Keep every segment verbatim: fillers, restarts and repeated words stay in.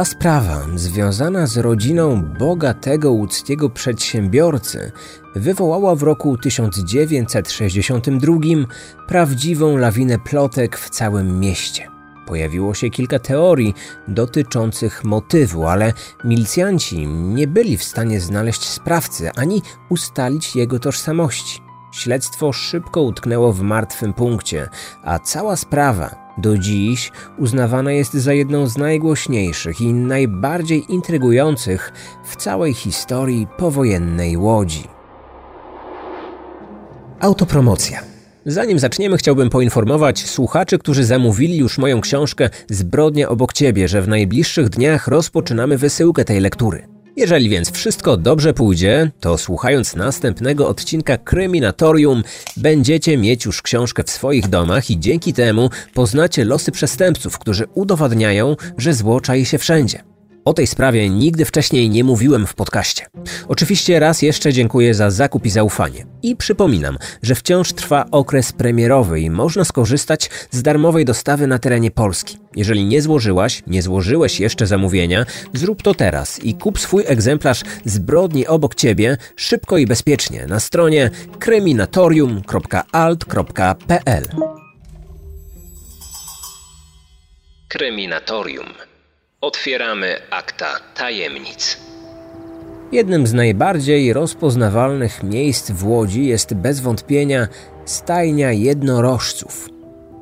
Ta sprawa, związana z rodziną bogatego łódzkiego przedsiębiorcy, wywołała w roku tysiąc dziewięćset sześćdziesiątym drugim prawdziwą lawinę plotek w całym mieście. Pojawiło się kilka teorii dotyczących motywu, ale milicjanci nie byli w stanie znaleźć sprawcy ani ustalić jego tożsamości. Śledztwo szybko utknęło w martwym punkcie, a cała sprawa do dziś uznawana jest za jedną z najgłośniejszych i najbardziej intrygujących w całej historii powojennej Łodzi. Autopromocja. Zanim zaczniemy, chciałbym poinformować słuchaczy, którzy zamówili już moją książkę Zbrodnia obok Ciebie, że w najbliższych dniach rozpoczynamy wysyłkę tej lektury. Jeżeli więc wszystko dobrze pójdzie, to słuchając następnego odcinka Kryminatorium będziecie mieć już książkę w swoich domach i dzięki temu poznacie losy przestępców, którzy udowadniają, że zło czai się wszędzie. O tej sprawie nigdy wcześniej nie mówiłem w podcaście. Oczywiście raz jeszcze dziękuję za zakup i zaufanie. I przypominam, że wciąż trwa okres premierowy i można skorzystać z darmowej dostawy na terenie Polski. Jeżeli nie złożyłaś, nie złożyłeś jeszcze zamówienia, zrób to teraz i kup swój egzemplarz Zbrodni obok Ciebie szybko i bezpiecznie na stronie kryminatorium kropka alt kropka pe el. Kryminatorium. Otwieramy akta tajemnic. Jednym z najbardziej rozpoznawalnych miejsc w Łodzi jest bez wątpienia stajnia jednorożców.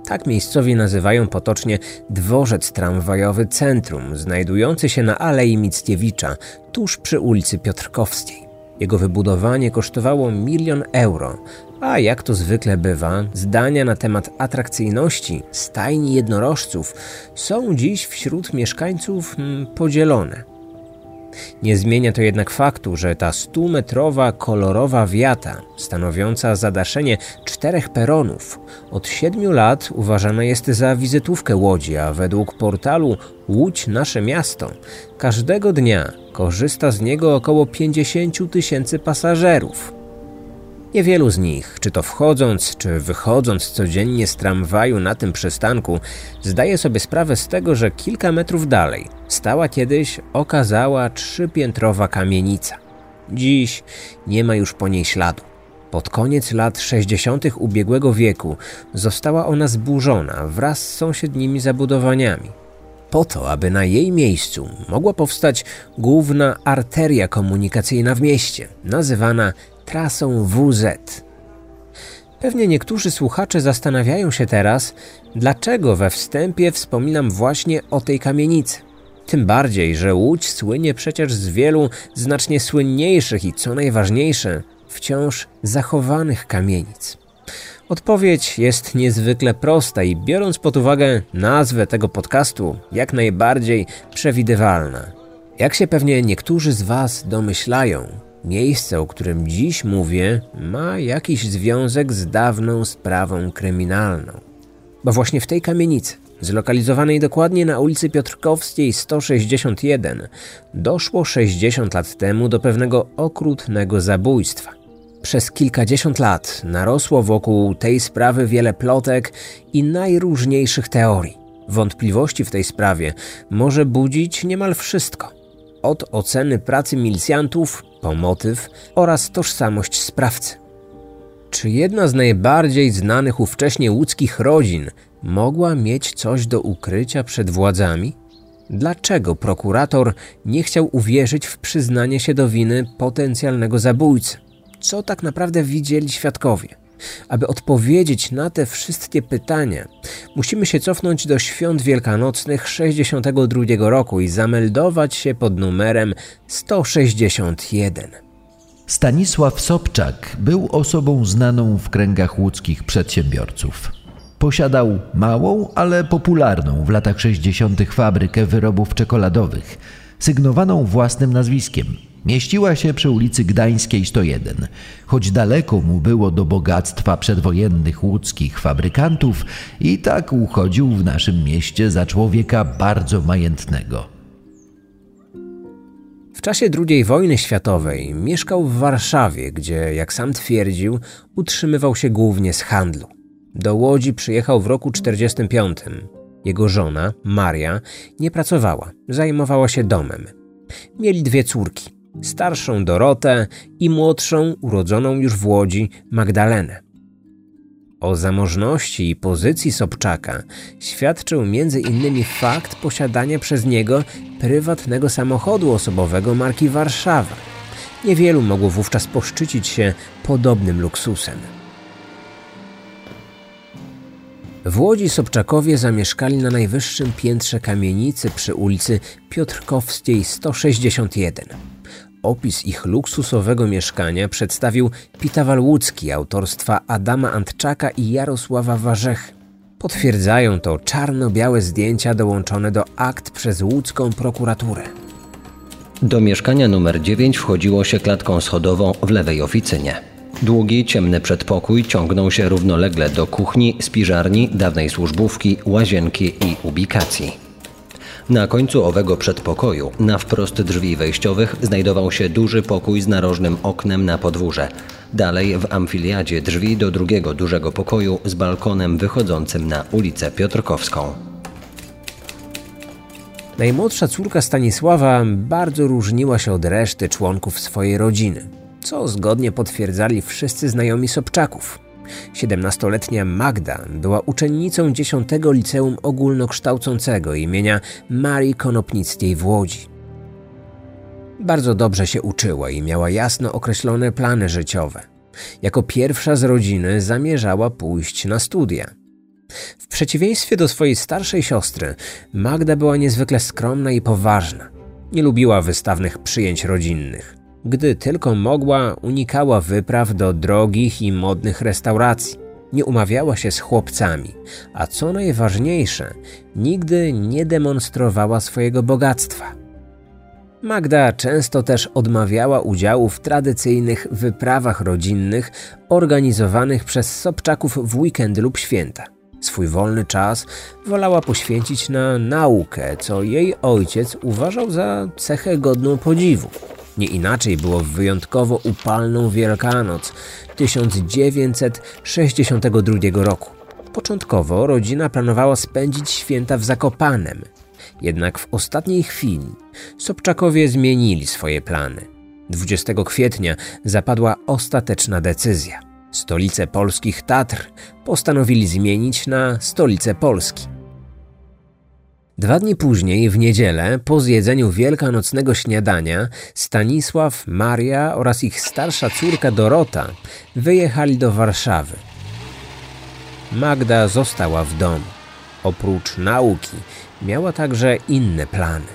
Tak miejscowi nazywają potocznie dworzec tramwajowy Centrum, znajdujący się na Alei Mickiewicza, tuż przy ulicy Piotrkowskiej. Jego wybudowanie kosztowało milion euro, a jak to zwykle bywa, zdania na temat atrakcyjności stajni jednorożców są dziś wśród mieszkańców podzielone. Nie zmienia to jednak faktu, że ta stumetrowa kolorowa wiata, stanowiąca zadaszenie czterech peronów, od siedmiu lat uważana jest za wizytówkę Łodzi, a według portalu Łódź Nasze Miasto każdego dnia korzysta z niego około pięćdziesiąt tysięcy pasażerów. Niewielu z nich, czy to wchodząc, czy wychodząc codziennie z tramwaju na tym przystanku, zdaje sobie sprawę z tego, że kilka metrów dalej stała kiedyś okazała trzypiętrowa kamienica. Dziś nie ma już po niej śladu. Pod koniec lat sześćdziesiątych ubiegłego wieku została ona zburzona wraz z sąsiednimi zabudowaniami, po to, aby na jej miejscu mogła powstać główna arteria komunikacyjna w mieście, nazywana Trasą W Z. Pewnie niektórzy słuchacze zastanawiają się teraz, dlaczego we wstępie wspominam właśnie o tej kamienicy. Tym bardziej, że Łódź słynie przecież z wielu znacznie słynniejszych i co najważniejsze, wciąż zachowanych kamienic. Odpowiedź jest niezwykle prosta i biorąc pod uwagę nazwę tego podcastu, jak najbardziej przewidywalna. Jak się pewnie niektórzy z Was domyślają, miejsce, o którym dziś mówię, ma jakiś związek z dawną sprawą kryminalną. Bo właśnie w tej kamienicy, zlokalizowanej dokładnie na ulicy Piotrkowskiej sto sześćdziesiąt jeden, doszło sześćdziesiąt lat temu do pewnego okrutnego zabójstwa. Przez kilkadziesiąt lat narosło wokół tej sprawy wiele plotek i najróżniejszych teorii. Wątpliwości w tej sprawie może budzić niemal wszystko. Od oceny pracy milicjantów, po motyw oraz tożsamość sprawcy. Czy jedna z najbardziej znanych ówcześnie łódzkich rodzin mogła mieć coś do ukrycia przed władzami? Dlaczego prokurator nie chciał uwierzyć w przyznanie się do winy potencjalnego zabójcy? Co tak naprawdę widzieli świadkowie? Aby odpowiedzieć na te wszystkie pytania, musimy się cofnąć do świąt wielkanocnych sześćdziesiątego drugiego roku i zameldować się pod numerem sto sześćdziesiąt jeden. Stanisław Sobczak był osobą znaną w kręgach łódzkich przedsiębiorców. Posiadał małą, ale popularną w latach sześćdziesiątych fabrykę wyrobów czekoladowych, sygnowaną własnym nazwiskiem. Mieściła się przy ulicy Gdańskiej sto jeden. Choć daleko mu było do bogactwa przedwojennych łódzkich fabrykantów, i tak uchodził w naszym mieście za człowieka bardzo majętnego. W czasie drugiej wojny światowej mieszkał w Warszawie, gdzie, jak sam twierdził, utrzymywał się głównie z handlu. Do Łodzi przyjechał w roku czterdziestym piątym. Jego żona, Maria, nie pracowała, zajmowała się domem. Mieli dwie córki, starszą Dorotę i młodszą, urodzoną już w Łodzi, Magdalenę. O zamożności i pozycji Sobczaka świadczył między innymi fakt posiadania przez niego prywatnego samochodu osobowego marki Warszawa. Niewielu mogło wówczas poszczycić się podobnym luksusem. W Łodzi Sobczakowie zamieszkali na najwyższym piętrze kamienicy przy ulicy Piotrkowskiej sto sześćdziesiąt jeden. Opis ich luksusowego mieszkania przedstawił Pitawal Łódzki autorstwa Adama Antczaka i Jarosława Warzechy. Potwierdzają to czarno-białe zdjęcia dołączone do akt przez łódzką prokuraturę. Do mieszkania numer dziewięć wchodziło się klatką schodową w lewej oficynie. Długi, ciemny przedpokój ciągnął się równolegle do kuchni, spiżarni, dawnej służbówki, łazienki i ubikacji. Na końcu owego przedpokoju, na wprost drzwi wejściowych, znajdował się duży pokój z narożnym oknem na podwórze. Dalej w amfiliadzie drzwi do drugiego dużego pokoju z balkonem wychodzącym na ulicę Piotrkowską. Najmłodsza córka Stanisława bardzo różniła się od reszty członków swojej rodziny, co zgodnie potwierdzali wszyscy znajomi Sobczaków. siedemnastoletnia Magda była uczennicą dziesiątego Liceum Ogólnokształcącego imienia Marii Konopnickiej w Łodzi. Bardzo dobrze się uczyła i miała jasno określone plany życiowe. Jako pierwsza z rodziny zamierzała pójść na studia. W przeciwieństwie do swojej starszej siostry, Magda była niezwykle skromna i poważna. Nie lubiła wystawnych przyjęć rodzinnych. Gdy tylko mogła, unikała wypraw do drogich i modnych restauracji. Nie umawiała się z chłopcami, a co najważniejsze, nigdy nie demonstrowała swojego bogactwa. Magda często też odmawiała udziału w tradycyjnych wyprawach rodzinnych organizowanych przez Sobczaków w weekendy lub święta. Swój wolny czas wolała poświęcić na naukę, co jej ojciec uważał za cechę godną podziwu. Nie inaczej było w wyjątkowo upalną Wielkanoc tysiąc dziewięćset sześćdziesiątego drugiego roku. Początkowo rodzina planowała spędzić święta w Zakopanem. Jednak w ostatniej chwili Sobczakowie zmienili swoje plany. dwudziestego kwietnia zapadła ostateczna decyzja. Stolicę polskich Tatr postanowili zmienić na stolicę Polski. Dwa dni później, w niedzielę, po zjedzeniu wielkanocnego śniadania, Stanisław, Maria oraz ich starsza córka Dorota wyjechali do Warszawy. Magda została w domu. Oprócz nauki miała także inne plany.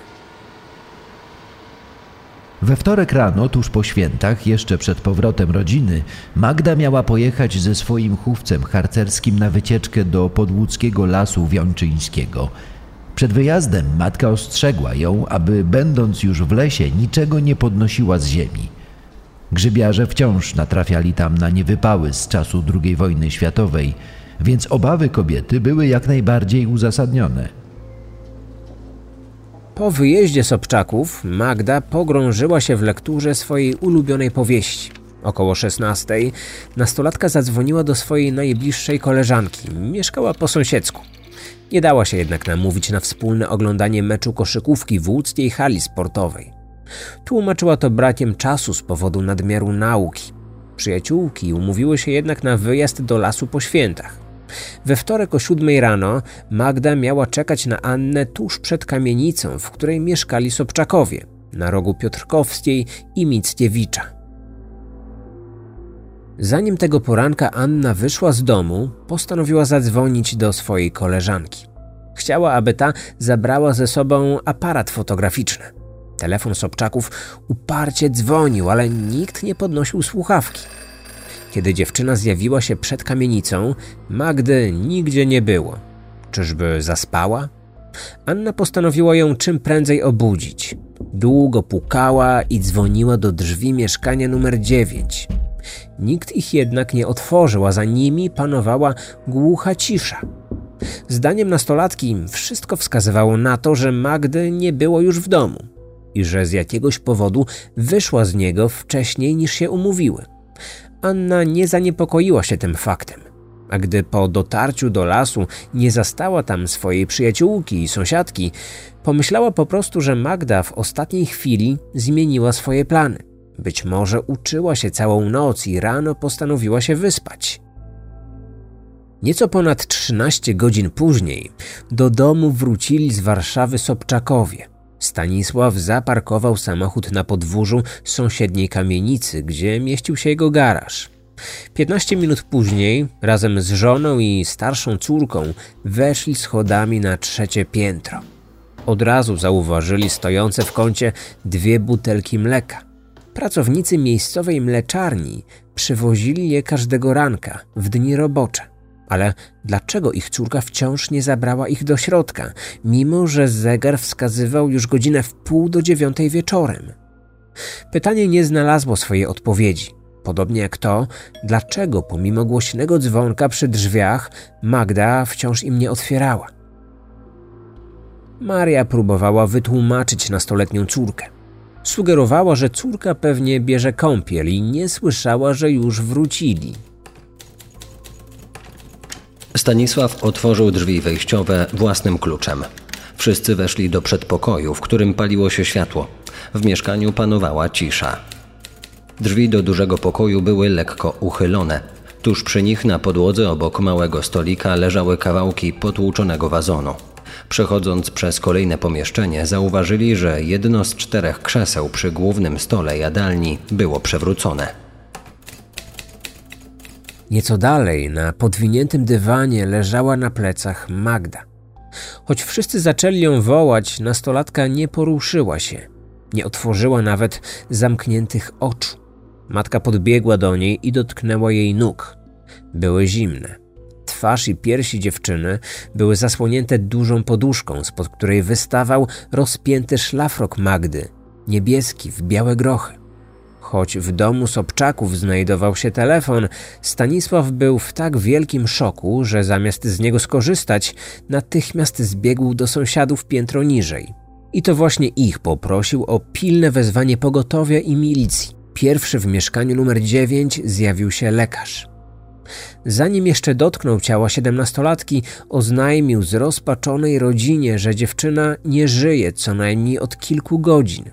We wtorek rano, tuż po świętach, jeszcze przed powrotem rodziny, Magda miała pojechać ze swoim chówcem harcerskim na wycieczkę do podłódzkiego lasu wiończyńskiego. Przed wyjazdem matka ostrzegła ją, aby będąc już w lesie niczego nie podnosiła z ziemi. Grzybiarze wciąż natrafiali tam na niewypały z czasu drugiej wojny światowej, więc obawy kobiety były jak najbardziej uzasadnione. Po wyjeździe Sobczaków Magda pogrążyła się w lekturze swojej ulubionej powieści. Około szesnastej nastolatka zadzwoniła do swojej najbliższej koleżanki, mieszkała po sąsiedzku. Nie dała się jednak namówić na wspólne oglądanie meczu koszykówki w łódzkiej hali sportowej. Tłumaczyła to brakiem czasu z powodu nadmiaru nauki. Przyjaciółki umówiły się jednak na wyjazd do lasu po świętach. We wtorek o siódmej rano Magda miała czekać na Annę tuż przed kamienicą, w której mieszkali Sobczakowie, na rogu Piotrkowskiej i Mickiewicza. Zanim tego poranka Anna wyszła z domu, postanowiła zadzwonić do swojej koleżanki. Chciała, aby ta zabrała ze sobą aparat fotograficzny. Telefon Sobczaków uparcie dzwonił, ale nikt nie podnosił słuchawki. Kiedy dziewczyna zjawiła się przed kamienicą, Magdy nigdzie nie było. Czyżby zaspała? Anna postanowiła ją czym prędzej obudzić. Długo pukała i dzwoniła do drzwi mieszkania numer dziewięć. Nikt ich jednak nie otworzył, a za nimi panowała głucha cisza. Zdaniem nastolatki wszystko wskazywało na to, że Magdy nie było już w domu i że z jakiegoś powodu wyszła z niego wcześniej niż się umówiły. Anna nie zaniepokoiła się tym faktem. A gdy po dotarciu do lasu nie zastała tam swojej przyjaciółki i sąsiadki, pomyślała po prostu, że Magda w ostatniej chwili zmieniła swoje plany. Być może uczyła się całą noc i rano postanowiła się wyspać. Nieco ponad trzynaście godzin później do domu wrócili z Warszawy Sobczakowie. Stanisław zaparkował samochód na podwórzu sąsiedniej kamienicy, gdzie mieścił się jego garaż. piętnaście minut później razem z żoną i starszą córką weszli schodami na trzecie piętro. Od razu zauważyli stojące w kącie dwie butelki mleka. Pracownicy miejscowej mleczarni przywozili je każdego ranka w dni robocze. Ale dlaczego ich córka wciąż nie zabrała ich do środka, mimo że zegar wskazywał już godzinę w pół do dziewiątej wieczorem? Pytanie nie znalazło swojej odpowiedzi. Podobnie jak to, dlaczego pomimo głośnego dzwonka przy drzwiach Magda wciąż im nie otwierała. Maria próbowała wytłumaczyć nastoletnią córkę. Sugerowała, że córka pewnie bierze kąpiel i nie słyszała, że już wrócili. Stanisław otworzył drzwi wejściowe własnym kluczem. Wszyscy weszli do przedpokoju, w którym paliło się światło. W mieszkaniu panowała cisza. Drzwi do dużego pokoju były lekko uchylone. Tuż przy nich na podłodze obok małego stolika leżały kawałki potłuczonego wazonu. Przechodząc przez kolejne pomieszczenie zauważyli, że jedno z czterech krzeseł przy głównym stole jadalni było przewrócone. Nieco dalej na podwiniętym dywanie leżała na plecach Magda. Choć wszyscy zaczęli ją wołać, nastolatka nie poruszyła się. Nie otworzyła nawet zamkniętych oczu. Matka podbiegła do niej i dotknęła jej nóg. Były zimne. Twarz i piersi dziewczyny były zasłonięte dużą poduszką, spod której wystawał rozpięty szlafrok Magdy, niebieski w białe grochy. Choć w domu Sobczaków znajdował się telefon, Stanisław był w tak wielkim szoku, że zamiast z niego skorzystać, natychmiast zbiegł do sąsiadów piętro niżej. I to właśnie ich poprosił o pilne wezwanie pogotowia i milicji. Pierwszy w mieszkaniu numer dziewięć zjawił się lekarz. Zanim jeszcze dotknął ciała siedemnastolatki, oznajmił zrozpaczonej rodzinie, że dziewczyna nie żyje co najmniej od kilku godzin.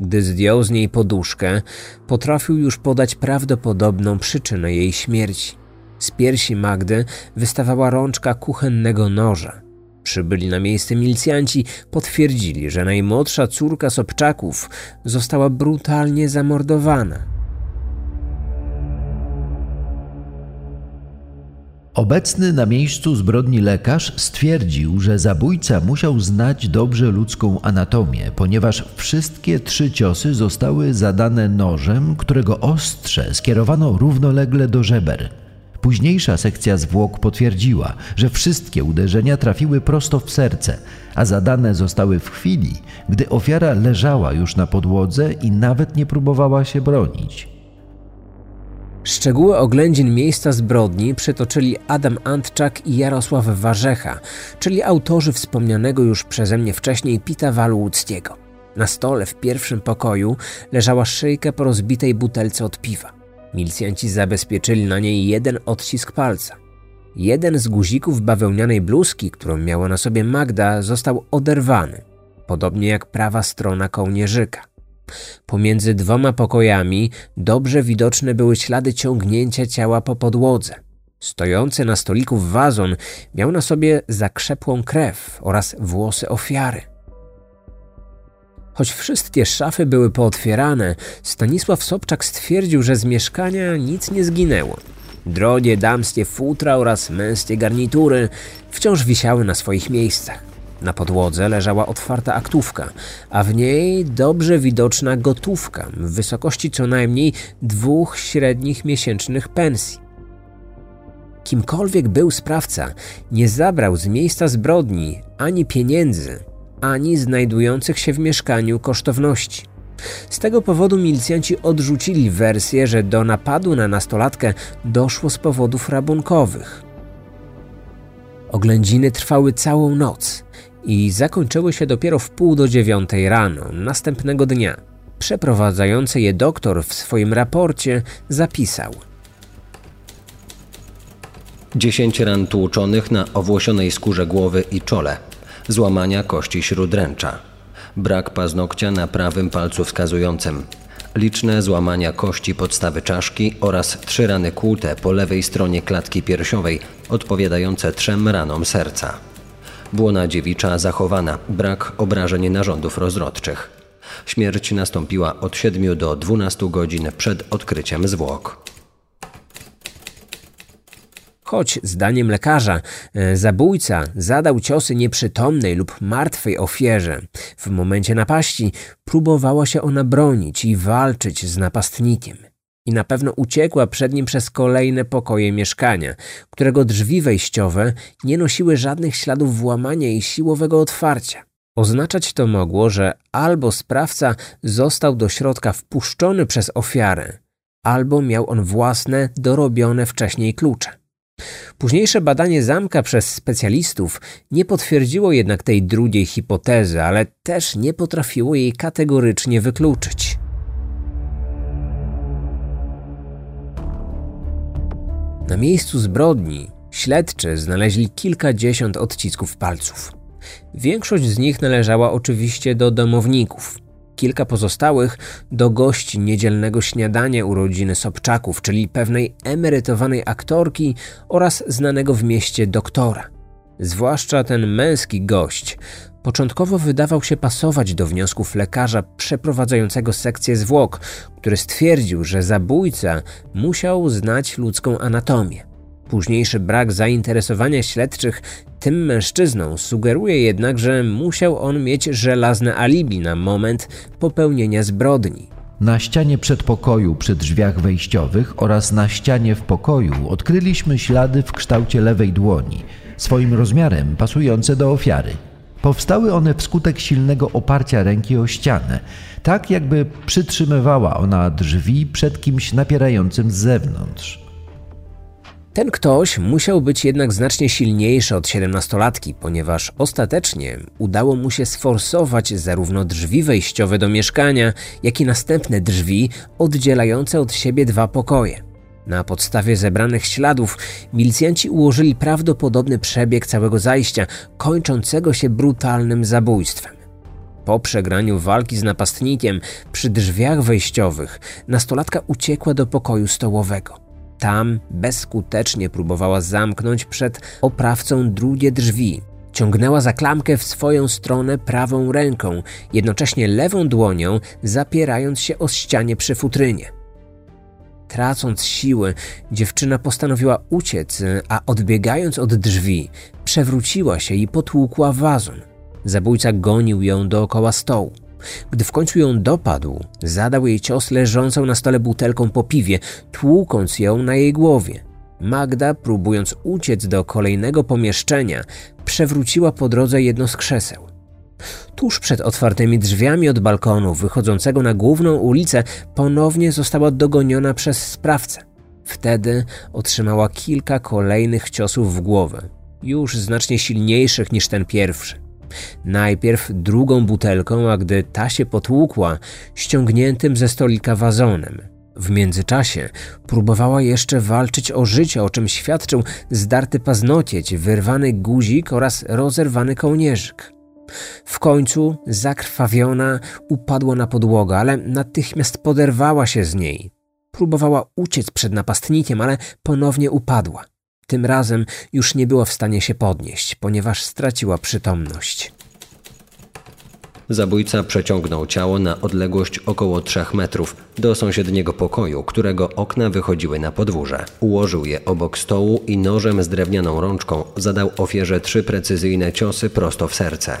Gdy zdjął z niej poduszkę, potrafił już podać prawdopodobną przyczynę jej śmierci. Z piersi Magdy wystawała rączka kuchennego noża. Przybyli na miejsce milicjanci potwierdzili, że najmłodsza córka Sobczaków została brutalnie zamordowana. Obecny na miejscu zbrodni lekarz stwierdził, że zabójca musiał znać dobrze ludzką anatomię, ponieważ wszystkie trzy ciosy zostały zadane nożem, którego ostrze skierowano równolegle do żeber. Późniejsza sekcja zwłok potwierdziła, że wszystkie uderzenia trafiły prosto w serce, a zadane zostały w chwili, gdy ofiara leżała już na podłodze i nawet nie próbowała się bronić. Szczegóły oględzin miejsca zbrodni przytoczyli Adam Antczak i Jarosław Warzecha, czyli autorzy wspomnianego już przeze mnie wcześniej Pitawalu Łódzkiego. Na stole w pierwszym pokoju leżała szyjka po rozbitej butelce od piwa. Milicjanci zabezpieczyli na niej jeden odcisk palca. Jeden z guzików bawełnianej bluzki, którą miała na sobie Magda, został oderwany, podobnie jak prawa strona kołnierzyka. Pomiędzy dwoma pokojami dobrze widoczne były ślady ciągnięcia ciała po podłodze. Stojący na stoliku wazon miał na sobie zakrzepłą krew oraz włosy ofiary. Choć wszystkie szafy były pootwierane, Stanisław Sobczak stwierdził, że z mieszkania nic nie zginęło. Drogie damskie futra oraz męskie garnitury wciąż wisiały na swoich miejscach. Na podłodze leżała otwarta aktówka, a w niej dobrze widoczna gotówka w wysokości co najmniej dwóch średnich miesięcznych pensji. Kimkolwiek był sprawca, nie zabrał z miejsca zbrodni ani pieniędzy, ani znajdujących się w mieszkaniu kosztowności. Z tego powodu milicjanci odrzucili wersję, że do napadu na nastolatkę doszło z powodów rabunkowych. Oględziny trwały całą noc i zakończyły się dopiero w pół do dziewiątej rano następnego dnia. Przeprowadzający je doktor w swoim raporcie zapisał: dziesięć ran tłuczonych na owłosionej skórze głowy i czole, złamania kości śródręcza, brak paznokcia na prawym palcu wskazującym, liczne złamania kości podstawy czaszki oraz trzy rany kłute po lewej stronie klatki piersiowej, odpowiadające trzem ranom serca. Błona dziewicza zachowana, brak obrażeń narządów rozrodczych. Śmierć nastąpiła od siedmiu do dwunastu godzin przed odkryciem zwłok. Choć, zdaniem lekarza, zabójca zadał ciosy nieprzytomnej lub martwej ofierze, w momencie napaści próbowała się ona bronić i walczyć z napastnikiem. I na pewno uciekła przed nim przez kolejne pokoje mieszkania, którego drzwi wejściowe nie nosiły żadnych śladów włamania i siłowego otwarcia. Oznaczać to mogło, że albo sprawca został do środka wpuszczony przez ofiarę, albo miał on własne, dorobione wcześniej klucze. Późniejsze badanie zamka przez specjalistów nie potwierdziło jednak tej drugiej hipotezy, ale też nie potrafiło jej kategorycznie wykluczyć. Na miejscu zbrodni śledczy znaleźli kilkadziesiąt odcisków palców. Większość z nich należała oczywiście do domowników. Kilka pozostałych do gości niedzielnego śniadania urodziny Sobczaków, czyli pewnej emerytowanej aktorki oraz znanego w mieście doktora. Zwłaszcza ten męski gość początkowo wydawał się pasować do wniosków lekarza przeprowadzającego sekcję zwłok, który stwierdził, że zabójca musiał znać ludzką anatomię. Późniejszy brak zainteresowania śledczych tym mężczyzną sugeruje jednak, że musiał on mieć żelazne alibi na moment popełnienia zbrodni. Na ścianie przedpokoju przy drzwiach wejściowych oraz na ścianie w pokoju odkryliśmy ślady w kształcie lewej dłoni, swoim rozmiarem pasujące do ofiary. Powstały one wskutek silnego oparcia ręki o ścianę, tak jakby przytrzymywała ona drzwi przed kimś napierającym z zewnątrz. Ten ktoś musiał być jednak znacznie silniejszy od siedemnastolatki, ponieważ ostatecznie udało mu się sforsować zarówno drzwi wejściowe do mieszkania, jak i następne drzwi oddzielające od siebie dwa pokoje. Na podstawie zebranych śladów milicjanci ułożyli prawdopodobny przebieg całego zajścia, kończącego się brutalnym zabójstwem. Po przegraniu walki z napastnikiem przy drzwiach wejściowych nastolatka uciekła do pokoju stołowego. Tam bezskutecznie próbowała zamknąć przed oprawcą drugie drzwi. Ciągnęła za klamkę w swoją stronę prawą ręką, jednocześnie lewą dłonią zapierając się o ścianie przy futrynie. Tracąc siły, dziewczyna postanowiła uciec, a odbiegając od drzwi, przewróciła się i potłukła wazon. Zabójca gonił ją dookoła stołu. Gdy w końcu ją dopadł, zadał jej cios leżącą na stole butelką po piwie, tłukąc ją na jej głowie. Magda, próbując uciec do kolejnego pomieszczenia, przewróciła po drodze jedno z krzeseł. Tuż przed otwartymi drzwiami od balkonu wychodzącego na główną ulicę ponownie została dogoniona przez sprawcę. Wtedy otrzymała kilka kolejnych ciosów w głowę, już znacznie silniejszych niż ten pierwszy. Najpierw drugą butelką, a gdy ta się potłukła, ściągniętym ze stolika wazonem. W międzyczasie próbowała jeszcze walczyć o życie, o czym świadczył zdarty paznokieć, wyrwany guzik oraz rozerwany kołnierzyk. W końcu zakrwawiona upadła na podłogę, ale natychmiast poderwała się z niej. Próbowała uciec przed napastnikiem, ale ponownie upadła. Tym razem już nie była w stanie się podnieść, ponieważ straciła przytomność. Zabójca przeciągnął ciało na odległość około trzech metrów do sąsiedniego pokoju, którego okna wychodziły na podwórze. Ułożył je obok stołu i nożem z drewnianą rączką zadał ofierze trzy precyzyjne ciosy prosto w serce.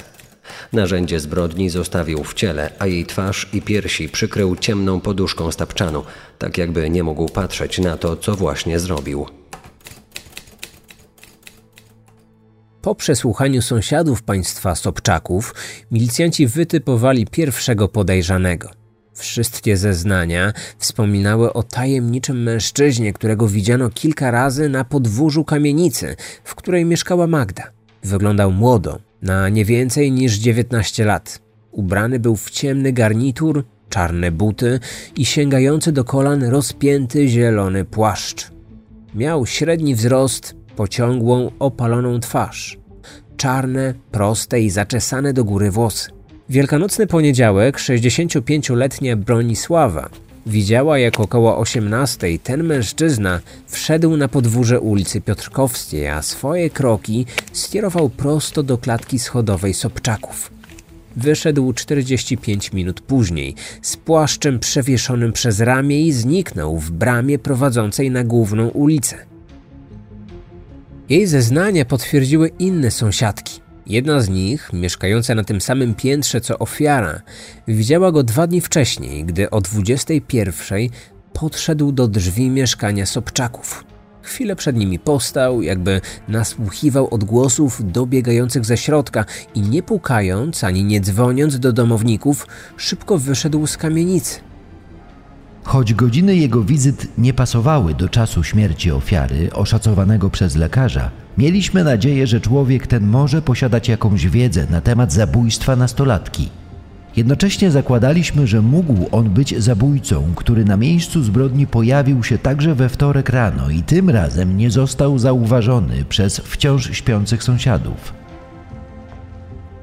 Narzędzie zbrodni zostawił w ciele, a jej twarz i piersi przykrył ciemną poduszką z tapczanu, tak jakby nie mógł patrzeć na to, co właśnie zrobił. Po przesłuchaniu sąsiadów państwa Sobczaków, milicjanci wytypowali pierwszego podejrzanego. Wszystkie zeznania wspominały o tajemniczym mężczyźnie, którego widziano kilka razy na podwórzu kamienicy, w której mieszkała Magda. Wyglądał młodo, na nie więcej niż dziewiętnaście lat. Ubrany był w ciemny garnitur, czarne buty i sięgający do kolan rozpięty zielony płaszcz. Miał średni wzrost, pociągłą, opaloną twarz, czarne, proste i zaczesane do góry włosy. Wielkanocny poniedziałek sześćdziesięciopięcioletnia Bronisława widziała, jak około osiemnastej ten mężczyzna wszedł na podwórze ulicy Piotrkowskiej, a swoje kroki skierował prosto do klatki schodowej Sobczaków. Wyszedł czterdzieści pięć minut później, z płaszczem przewieszonym przez ramię i zniknął w bramie prowadzącej na główną ulicę. Jej zeznania potwierdziły inne sąsiadki. Jedna z nich, mieszkająca na tym samym piętrze co ofiara, widziała go dwa dni wcześniej, gdy o dwudziestej pierwszej podszedł do drzwi mieszkania Sobczaków. Chwilę przed nimi postał, jakby nasłuchiwał odgłosów dobiegających ze środka i nie pukając ani nie dzwoniąc do domowników, szybko wyszedł z kamienicy. Choć godziny jego wizyt nie pasowały do czasu śmierci ofiary, oszacowanego przez lekarza, mieliśmy nadzieję, że człowiek ten może posiadać jakąś wiedzę na temat zabójstwa nastolatki. Jednocześnie zakładaliśmy, że mógł on być zabójcą, który na miejscu zbrodni pojawił się także we wtorek rano i tym razem nie został zauważony przez wciąż śpiących sąsiadów.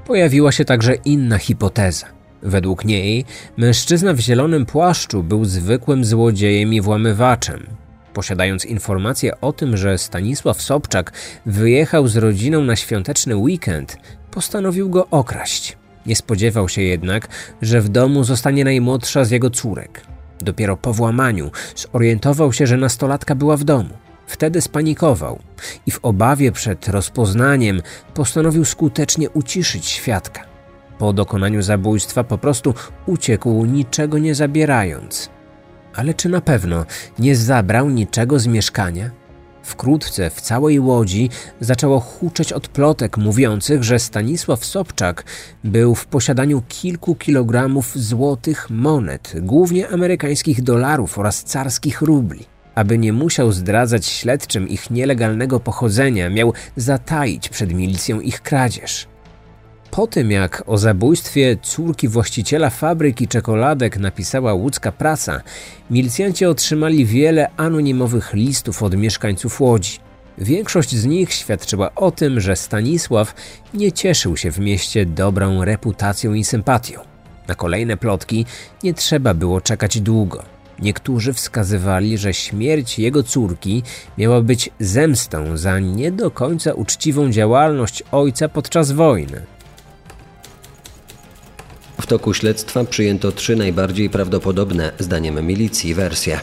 Pojawiła się także inna hipoteza. Według niej mężczyzna w zielonym płaszczu był zwykłym złodziejem i włamywaczem. Posiadając informację o tym, że Stanisław Sobczak wyjechał z rodziną na świąteczny weekend, postanowił go okraść. Nie spodziewał się jednak, że w domu zostanie najmłodsza z jego córek. Dopiero po włamaniu zorientował się, że nastolatka była w domu. Wtedy spanikował i w obawie przed rozpoznaniem postanowił skutecznie uciszyć świadka. Po dokonaniu zabójstwa po prostu uciekł, niczego nie zabierając. Ale czy na pewno nie zabrał niczego z mieszkania? Wkrótce w całej Łodzi zaczęło huczeć od plotek mówiących, że Stanisław Sobczak był w posiadaniu kilku kilogramów złotych monet, głównie amerykańskich dolarów oraz carskich rubli. Aby nie musiał zdradzać śledczym ich nielegalnego pochodzenia, miał zataić przed milicją ich kradzież. Po tym, jak o zabójstwie córki właściciela fabryki czekoladek napisała łódzka prasa, milicjanci otrzymali wiele anonimowych listów od mieszkańców Łodzi. Większość z nich świadczyła o tym, że Stanisław nie cieszył się w mieście dobrą reputacją i sympatią. Na kolejne plotki nie trzeba było czekać długo. Niektórzy wskazywali, że śmierć jego córki miała być zemstą za nie do końca uczciwą działalność ojca podczas wojny. W toku śledztwa przyjęto trzy najbardziej prawdopodobne, zdaniem milicji, wersje.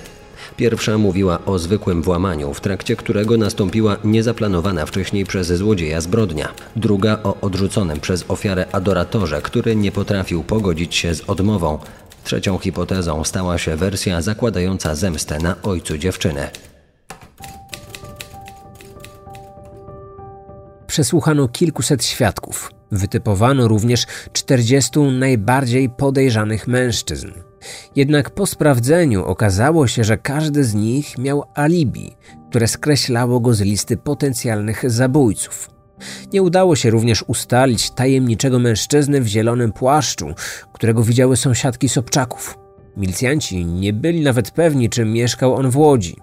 Pierwsza mówiła o zwykłym włamaniu, w trakcie którego nastąpiła niezaplanowana wcześniej przez złodzieja zbrodnia. Druga o odrzuconym przez ofiarę adoratorze, który nie potrafił pogodzić się z odmową. Trzecią hipotezą stała się wersja zakładająca zemstę na ojcu dziewczyny. Przesłuchano kilkuset świadków. Wytypowano również czterdziestu najbardziej podejrzanych mężczyzn. Jednak po sprawdzeniu okazało się, że każdy z nich miał alibi, które skreślało go z listy potencjalnych zabójców. Nie udało się również ustalić tajemniczego mężczyzny w zielonym płaszczu, którego widziały sąsiadki Sobczaków. Milicjanci nie byli nawet pewni, czy mieszkał on w Łodzi.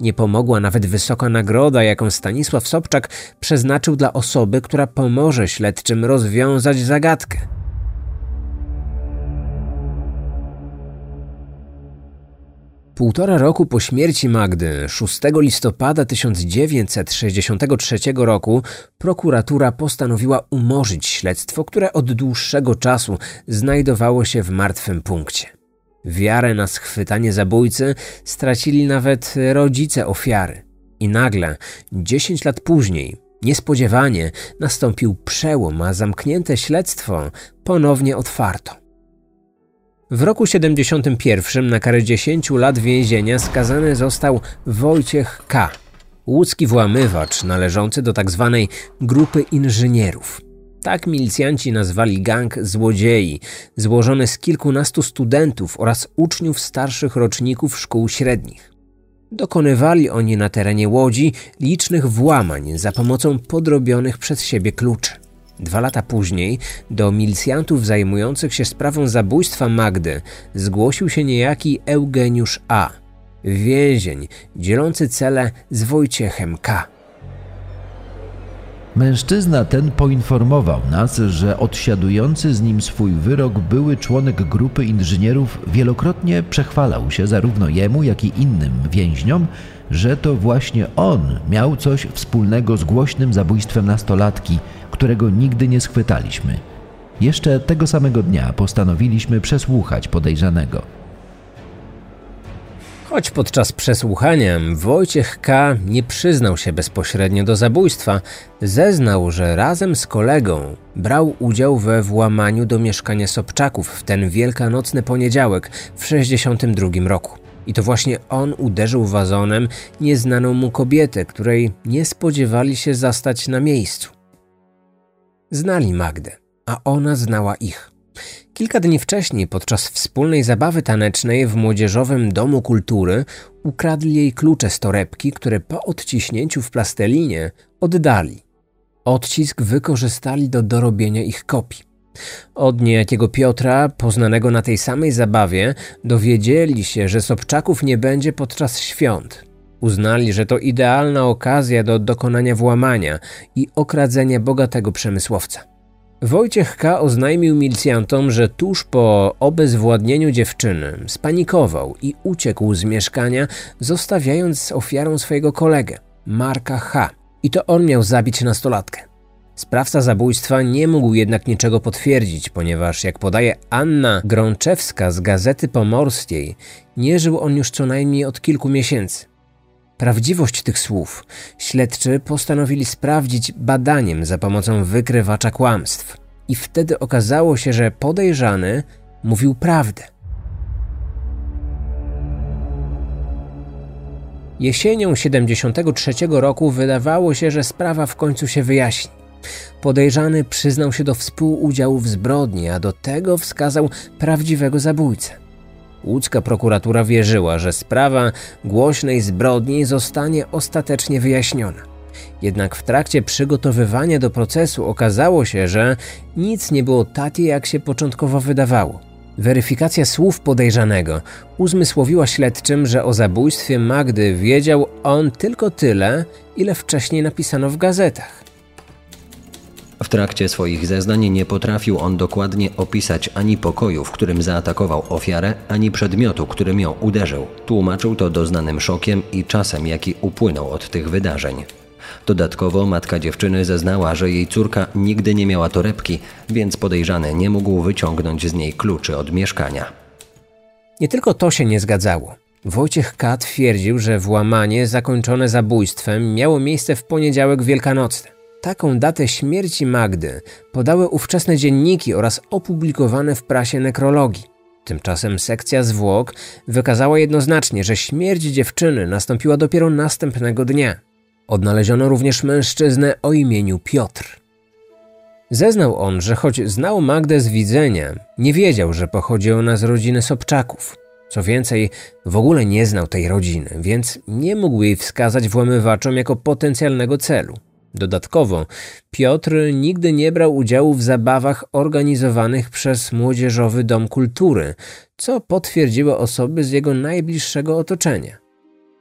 Nie pomogła nawet wysoka nagroda, jaką Stanisław Sobczak przeznaczył dla osoby, która pomoże śledczym rozwiązać zagadkę. Półtora roku po śmierci Magdy, szóstego listopada tysiąc dziewięćset sześćdziesiątego trzeciego roku, prokuratura postanowiła umorzyć śledztwo, które od dłuższego czasu znajdowało się w martwym punkcie. Wiarę na schwytanie zabójcy stracili nawet rodzice ofiary. I nagle, dziesięć lat później, niespodziewanie nastąpił przełom, a zamknięte śledztwo ponownie otwarto. W roku siedemdziesiątym pierwszym na karę dziesięciu lat więzienia skazany został Wojciech K., łódzki włamywacz należący do tzw. grupy inżynierów. Tak milicjanci nazwali gang złodziei, złożony z kilkunastu studentów oraz uczniów starszych roczników szkół średnich. Dokonywali oni na terenie Łodzi licznych włamań za pomocą podrobionych przez siebie kluczy. Dwa lata później do milicjantów zajmujących się sprawą zabójstwa Magdy zgłosił się niejaki Eugeniusz A., więzień dzielący cele z Wojciechem K. Mężczyzna ten poinformował nas, że odsiadujący z nim swój wyrok były członek grupy inżynierów wielokrotnie przechwalał się zarówno jemu, jak i innym więźniom, że to właśnie on miał coś wspólnego z głośnym zabójstwem nastolatki, którego nigdy nie schwytaliśmy. Jeszcze tego samego dnia postanowiliśmy przesłuchać podejrzanego. Choć podczas przesłuchania Wojciech K. nie przyznał się bezpośrednio do zabójstwa, zeznał, że razem z kolegą brał udział we włamaniu do mieszkania Sobczaków w ten wielkanocny poniedziałek w tysiąc dziewięćset sześćdziesiątym drugim roku. I to właśnie on uderzył wazonem nieznaną mu kobietę, której nie spodziewali się zastać na miejscu. Znali Magdę, a ona znała ich. Kilka dni wcześniej, podczas wspólnej zabawy tanecznej w Młodzieżowym Domu Kultury, ukradli jej klucze z torebki, które po odciśnięciu w plastelinie oddali. Odcisk wykorzystali do dorobienia ich kopii. Od niejakiego Piotra, poznanego na tej samej zabawie, dowiedzieli się, że Sobczaków nie będzie podczas świąt. Uznali, że to idealna okazja do dokonania włamania i okradzenia bogatego przemysłowca. Wojciech K. oznajmił milicjantom, że tuż po obezwładnieniu dziewczyny spanikował i uciekł z mieszkania, zostawiając ofiarą swojego kolegę, Marka H. I to on miał zabić nastolatkę. Sprawca zabójstwa nie mógł jednak niczego potwierdzić, ponieważ, jak podaje Anna Grączewska z Gazety Pomorskiej, nie żył on już co najmniej od kilku miesięcy. Prawdziwość tych słów śledczy postanowili sprawdzić badaniem za pomocą wykrywacza kłamstw. I wtedy okazało się, że podejrzany mówił prawdę. Jesienią tysiąc dziewięćset siedemdziesiątego trzeciego roku wydawało się, że sprawa w końcu się wyjaśni. Podejrzany przyznał się do współudziału w zbrodni, a do tego wskazał prawdziwego zabójcę. Łódzka prokuratura wierzyła, że sprawa głośnej zbrodni zostanie ostatecznie wyjaśniona. Jednak w trakcie przygotowywania do procesu okazało się, że nic nie było takie, jak się początkowo wydawało. Weryfikacja słów podejrzanego uzmysłowiła śledczym, że o zabójstwie Magdy wiedział on tylko tyle, ile wcześniej napisano w gazetach. W trakcie swoich zeznań nie potrafił on dokładnie opisać ani pokoju, w którym zaatakował ofiarę, ani przedmiotu, którym ją uderzył. Tłumaczył to doznanym szokiem i czasem, jaki upłynął od tych wydarzeń. Dodatkowo matka dziewczyny zeznała, że jej córka nigdy nie miała torebki, więc podejrzany nie mógł wyciągnąć z niej kluczy od mieszkania. Nie tylko to się nie zgadzało. Wojciech K. twierdził, że włamanie zakończone zabójstwem miało miejsce w poniedziałek wielkanocny. Taką datę śmierci Magdy podały ówczesne dzienniki oraz opublikowane w prasie nekrologii. Tymczasem sekcja zwłok wykazała jednoznacznie, że śmierć dziewczyny nastąpiła dopiero następnego dnia. Odnaleziono również mężczyznę o imieniu Piotr. Zeznał on, że choć znał Magdę z widzenia, nie wiedział, że pochodzi ona z rodziny Sobczaków. Co więcej, w ogóle nie znał tej rodziny, więc nie mógł jej wskazać włamywaczom jako potencjalnego celu. Dodatkowo Piotr nigdy nie brał udziału w zabawach organizowanych przez Młodzieżowy Dom Kultury, co potwierdziły osoby z jego najbliższego otoczenia.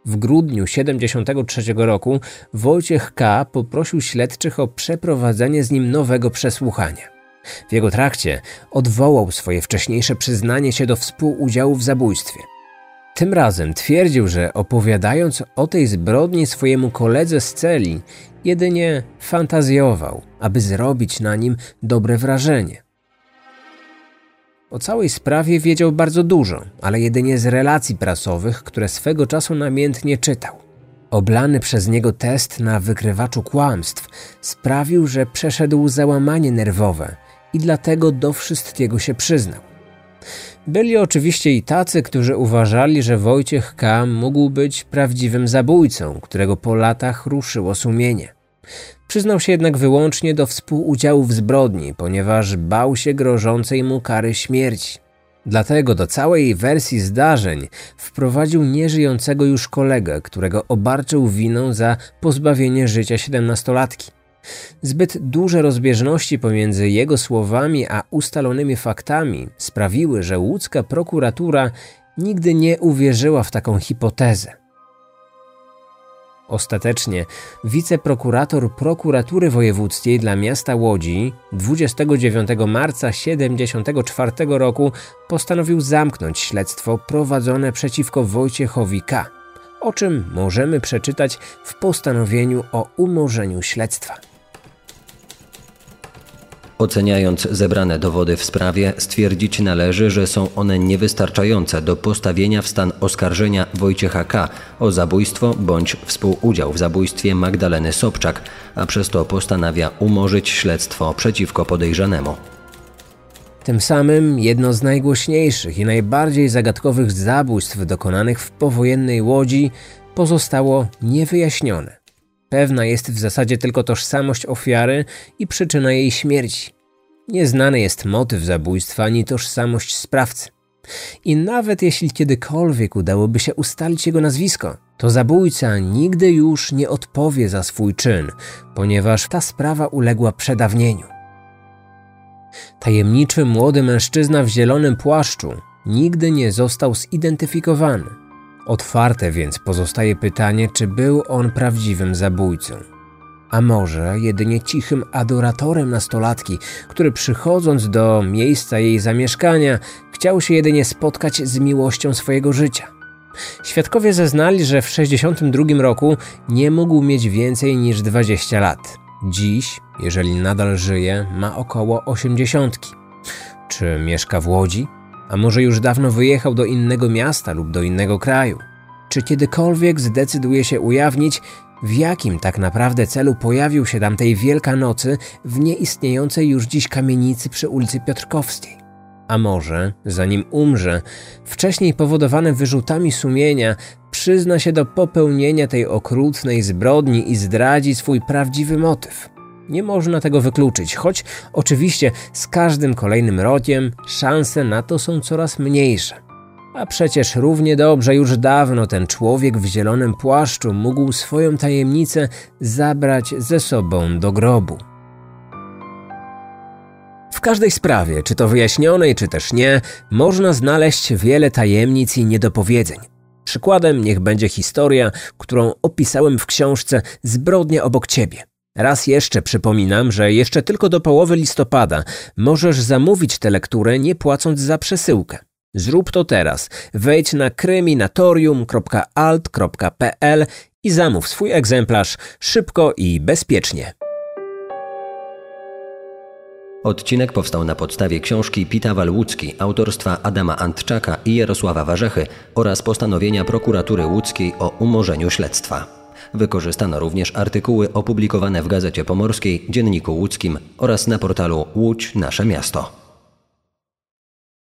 W grudniu tysiąc dziewięćset siedemdziesiątego trzeciego roku Wojciech K. poprosił śledczych o przeprowadzenie z nim nowego przesłuchania. W jego trakcie odwołał swoje wcześniejsze przyznanie się do współudziału w zabójstwie. Tym razem twierdził, że opowiadając o tej zbrodni swojemu koledze z celi, jedynie fantazjował, aby zrobić na nim dobre wrażenie. O całej sprawie wiedział bardzo dużo, ale jedynie z relacji prasowych, które swego czasu namiętnie czytał. Oblany przez niego test na wykrywaczu kłamstw sprawił, że przeszedł załamanie nerwowe i dlatego do wszystkiego się przyznał. Byli oczywiście i tacy, którzy uważali, że Wojciech K. mógł być prawdziwym zabójcą, którego po latach ruszyło sumienie. Przyznał się jednak wyłącznie do współudziału w zbrodni, ponieważ bał się grożącej mu kary śmierci. Dlatego do całej wersji zdarzeń wprowadził nieżyjącego już kolegę, którego obarczył winą za pozbawienie życia siedemnastolatki. Zbyt duże rozbieżności pomiędzy jego słowami a ustalonymi faktami sprawiły, że łódzka prokuratura nigdy nie uwierzyła w taką hipotezę. Ostatecznie wiceprokurator prokuratury wojewódzkiej dla miasta Łodzi dwudziestego dziewiątego marca tysiąc dziewięćset siedemdziesiątego czwartego roku postanowił zamknąć śledztwo prowadzone przeciwko Wojciechowi K., o czym możemy przeczytać w postanowieniu o umorzeniu śledztwa. Oceniając zebrane dowody w sprawie, stwierdzić należy, że są one niewystarczające do postawienia w stan oskarżenia Wojciecha K. o zabójstwo bądź współudział w zabójstwie Magdaleny Sobczak, a przez to postanawia umorzyć śledztwo przeciwko podejrzanemu. Tym samym jedno z najgłośniejszych i najbardziej zagadkowych zabójstw dokonanych w powojennej Łodzi pozostało niewyjaśnione. Pewna jest w zasadzie tylko tożsamość ofiary i przyczyna jej śmierci. Nieznany jest motyw zabójstwa ani tożsamość sprawcy. I nawet jeśli kiedykolwiek udałoby się ustalić jego nazwisko, to zabójca nigdy już nie odpowie za swój czyn, ponieważ ta sprawa uległa przedawnieniu. Tajemniczy młody mężczyzna w zielonym płaszczu nigdy nie został zidentyfikowany. Otwarte więc pozostaje pytanie, czy był on prawdziwym zabójcą. A może jedynie cichym adoratorem nastolatki, który przychodząc do miejsca jej zamieszkania, chciał się jedynie spotkać z miłością swojego życia. Świadkowie zeznali, że w tysiąc dziewięćset sześćdziesiątym drugim roku nie mógł mieć więcej niż dwudziestu lat. Dziś, jeżeli nadal żyje, ma około osiemdziesiątki. Czy mieszka w Łodzi? A może już dawno wyjechał do innego miasta lub do innego kraju? Czy kiedykolwiek zdecyduje się ujawnić, w jakim tak naprawdę celu pojawił się tamtej Wielkanocy w nieistniejącej już dziś kamienicy przy ulicy Piotrkowskiej? A może, zanim umrze, wcześniej powodowany wyrzutami sumienia, przyzna się do popełnienia tej okrutnej zbrodni i zdradzi swój prawdziwy motyw? Nie można tego wykluczyć, choć oczywiście z każdym kolejnym rokiem szanse na to są coraz mniejsze. A przecież równie dobrze już dawno ten człowiek w zielonym płaszczu mógł swoją tajemnicę zabrać ze sobą do grobu. W każdej sprawie, czy to wyjaśnionej, czy też nie, można znaleźć wiele tajemnic i niedopowiedzeń. Przykładem niech będzie historia, którą opisałem w książce Zbrodnia obok Ciebie. Raz jeszcze przypominam, że jeszcze tylko do połowy listopada możesz zamówić tę lekturę nie płacąc za przesyłkę. Zrób to teraz. Wejdź na kryminatorium kropka alt kropka pe el i zamów swój egzemplarz szybko i bezpiecznie. Odcinek powstał na podstawie książki Pitawal Łódzki autorstwa Adama Antczaka i Jarosława Warzechy oraz postanowienia prokuratury łódzkiej o umorzeniu śledztwa. Wykorzystano również artykuły opublikowane w Gazecie Pomorskiej, Dzienniku Łódzkim oraz na portalu Łódź Nasze Miasto.